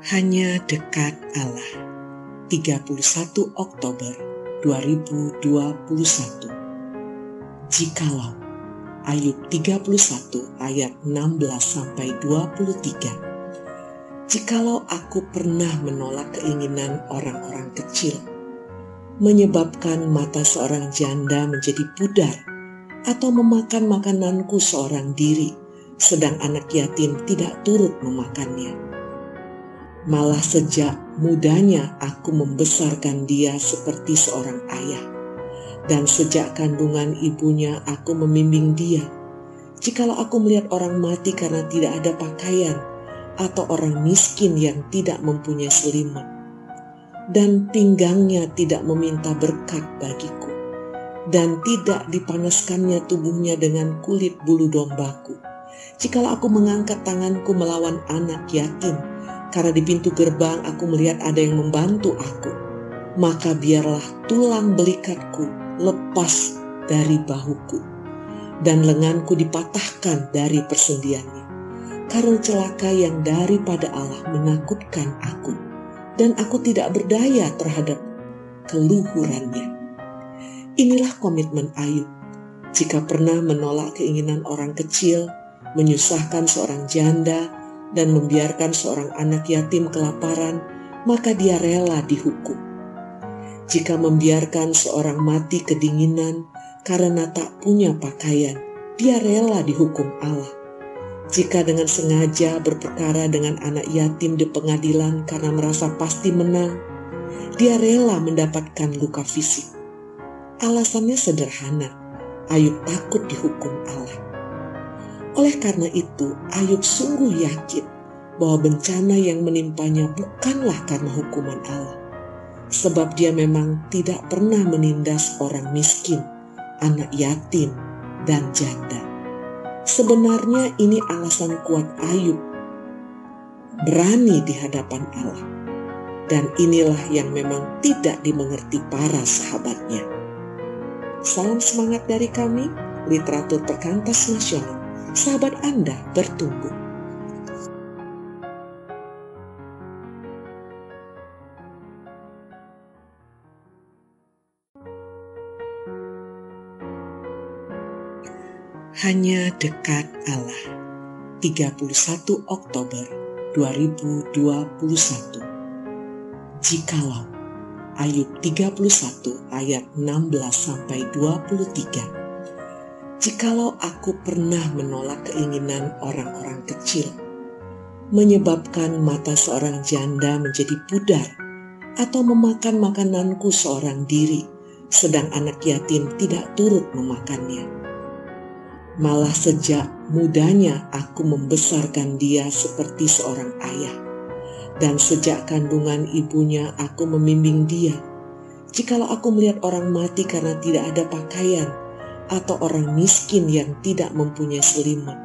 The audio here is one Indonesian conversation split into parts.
Hanya dekat Allah. 31 Oktober 2021. Jikalau Ayub 31 ayat 16-23. Jikalau aku pernah menolak keinginan orang-orang kecil, menyebabkan mata seorang janda menjadi pudar, atau memakan makananku seorang diri, sedang anak yatim tidak turut memakannya. Malah sejak mudanya aku membesarkan dia seperti seorang ayah, dan sejak kandungan ibunya aku membimbing dia. Jikalau aku melihat orang mati karena tidak ada pakaian, atau orang miskin yang tidak mempunyai selimut, dan pinggangnya tidak meminta berkat bagiku, dan tidak dipanaskannya tubuhnya dengan kulit bulu dombaku, jikalau aku mengangkat tanganku melawan anak yatim, karena di pintu gerbang aku melihat ada yang membantu aku, maka biarlah tulang belikatku lepas dari bahuku, dan lenganku dipatahkan dari persendiannya. Karena celaka yang daripada Allah menakutkan aku, dan aku tidak berdaya terhadap keluhurannya. Inilah komitmen Ayub. Jika pernah menolak keinginan orang kecil, menyusahkan seorang janda, dan membiarkan seorang anak yatim kelaparan, maka dia rela dihukum. Jika membiarkan seorang mati kedinginan karena tak punya pakaian, dia rela dihukum Allah. Jika dengan sengaja berperkara dengan anak yatim di pengadilan karena merasa pasti menang, dia rela mendapatkan luka fisik. Alasannya sederhana, Ayub takut dihukum Allah. Oleh karena itu, Ayub sungguh yakin bahwa bencana yang menimpanya bukanlah karena hukuman Allah. Sebab dia memang tidak pernah menindas orang miskin, anak yatim, dan janda. Sebenarnya ini alasan kuat Ayub berani di hadapan Allah. Dan inilah yang memang tidak dimengerti para sahabatnya. Salam semangat dari kami, Literatur Perkantas Nasional. Sahabat Anda bertumbuh. Hanya dekat Allah. 31 Oktober 2021. Jikalau Ayub 31 ayat 16-23. Jikalau aku pernah menolak keinginan orang-orang kecil, menyebabkan mata seorang janda menjadi pudar, atau memakan makananku seorang diri, sedang anak yatim tidak turut memakannya. Malah sejak mudanya aku membesarkan dia seperti seorang ayah, dan sejak kandungan ibunya aku membimbing dia. Jikalau aku melihat orang mati karena tidak ada pakaian, atau orang miskin yang tidak mempunyai selimut,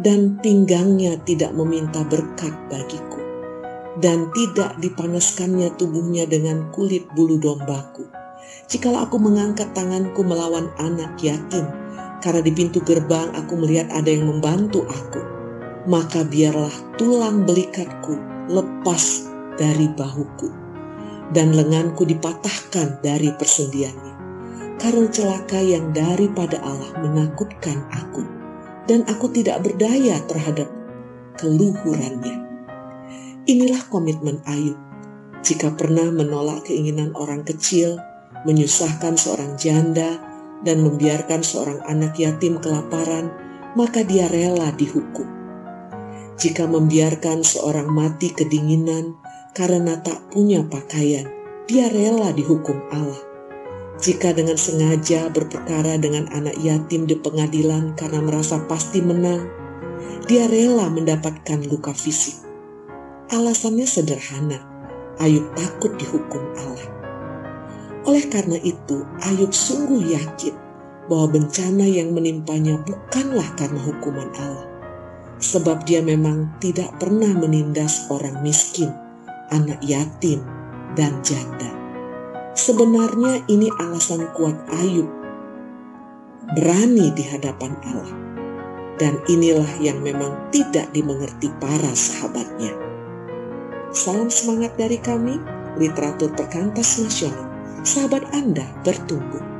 dan pinggangnya tidak meminta berkat bagiku, dan tidak dipanaskannya tubuhnya dengan kulit bulu dombaku, jikalau aku mengangkat tanganku melawan anak yatim, karena di pintu gerbang aku melihat ada yang membantu aku, maka biarlah tulang belikatku lepas dari bahuku, dan lenganku dipatahkan dari persendiannya. Karena celaka yang daripada Allah menakutkan aku, dan aku tidak berdaya terhadap keluhurannya. Inilah komitmen Ayub. Jika pernah menolak keinginan orang kecil, menyusahkan seorang janda, dan membiarkan seorang anak yatim kelaparan, maka dia rela dihukum. Jika membiarkan seorang mati kedinginan karena tak punya pakaian, dia rela dihukum Allah. Jika dengan sengaja berperkara dengan anak yatim di pengadilan karena merasa pasti menang, dia rela mendapatkan luka fisik. Alasannya sederhana, Ayub takut dihukum Allah. Oleh karena itu, Ayub sungguh yakin bahwa bencana yang menimpanya bukanlah karena hukuman Allah. Sebab dia memang tidak pernah menindas orang miskin, anak yatim, dan janda. Sebenarnya ini alasan kuat Ayub berani di hadapan Allah. Dan inilah yang memang tidak dimengerti para sahabatnya. Salam semangat dari kami, Literatur Perkantas Nasional. Sahabat Anda bertumbuh.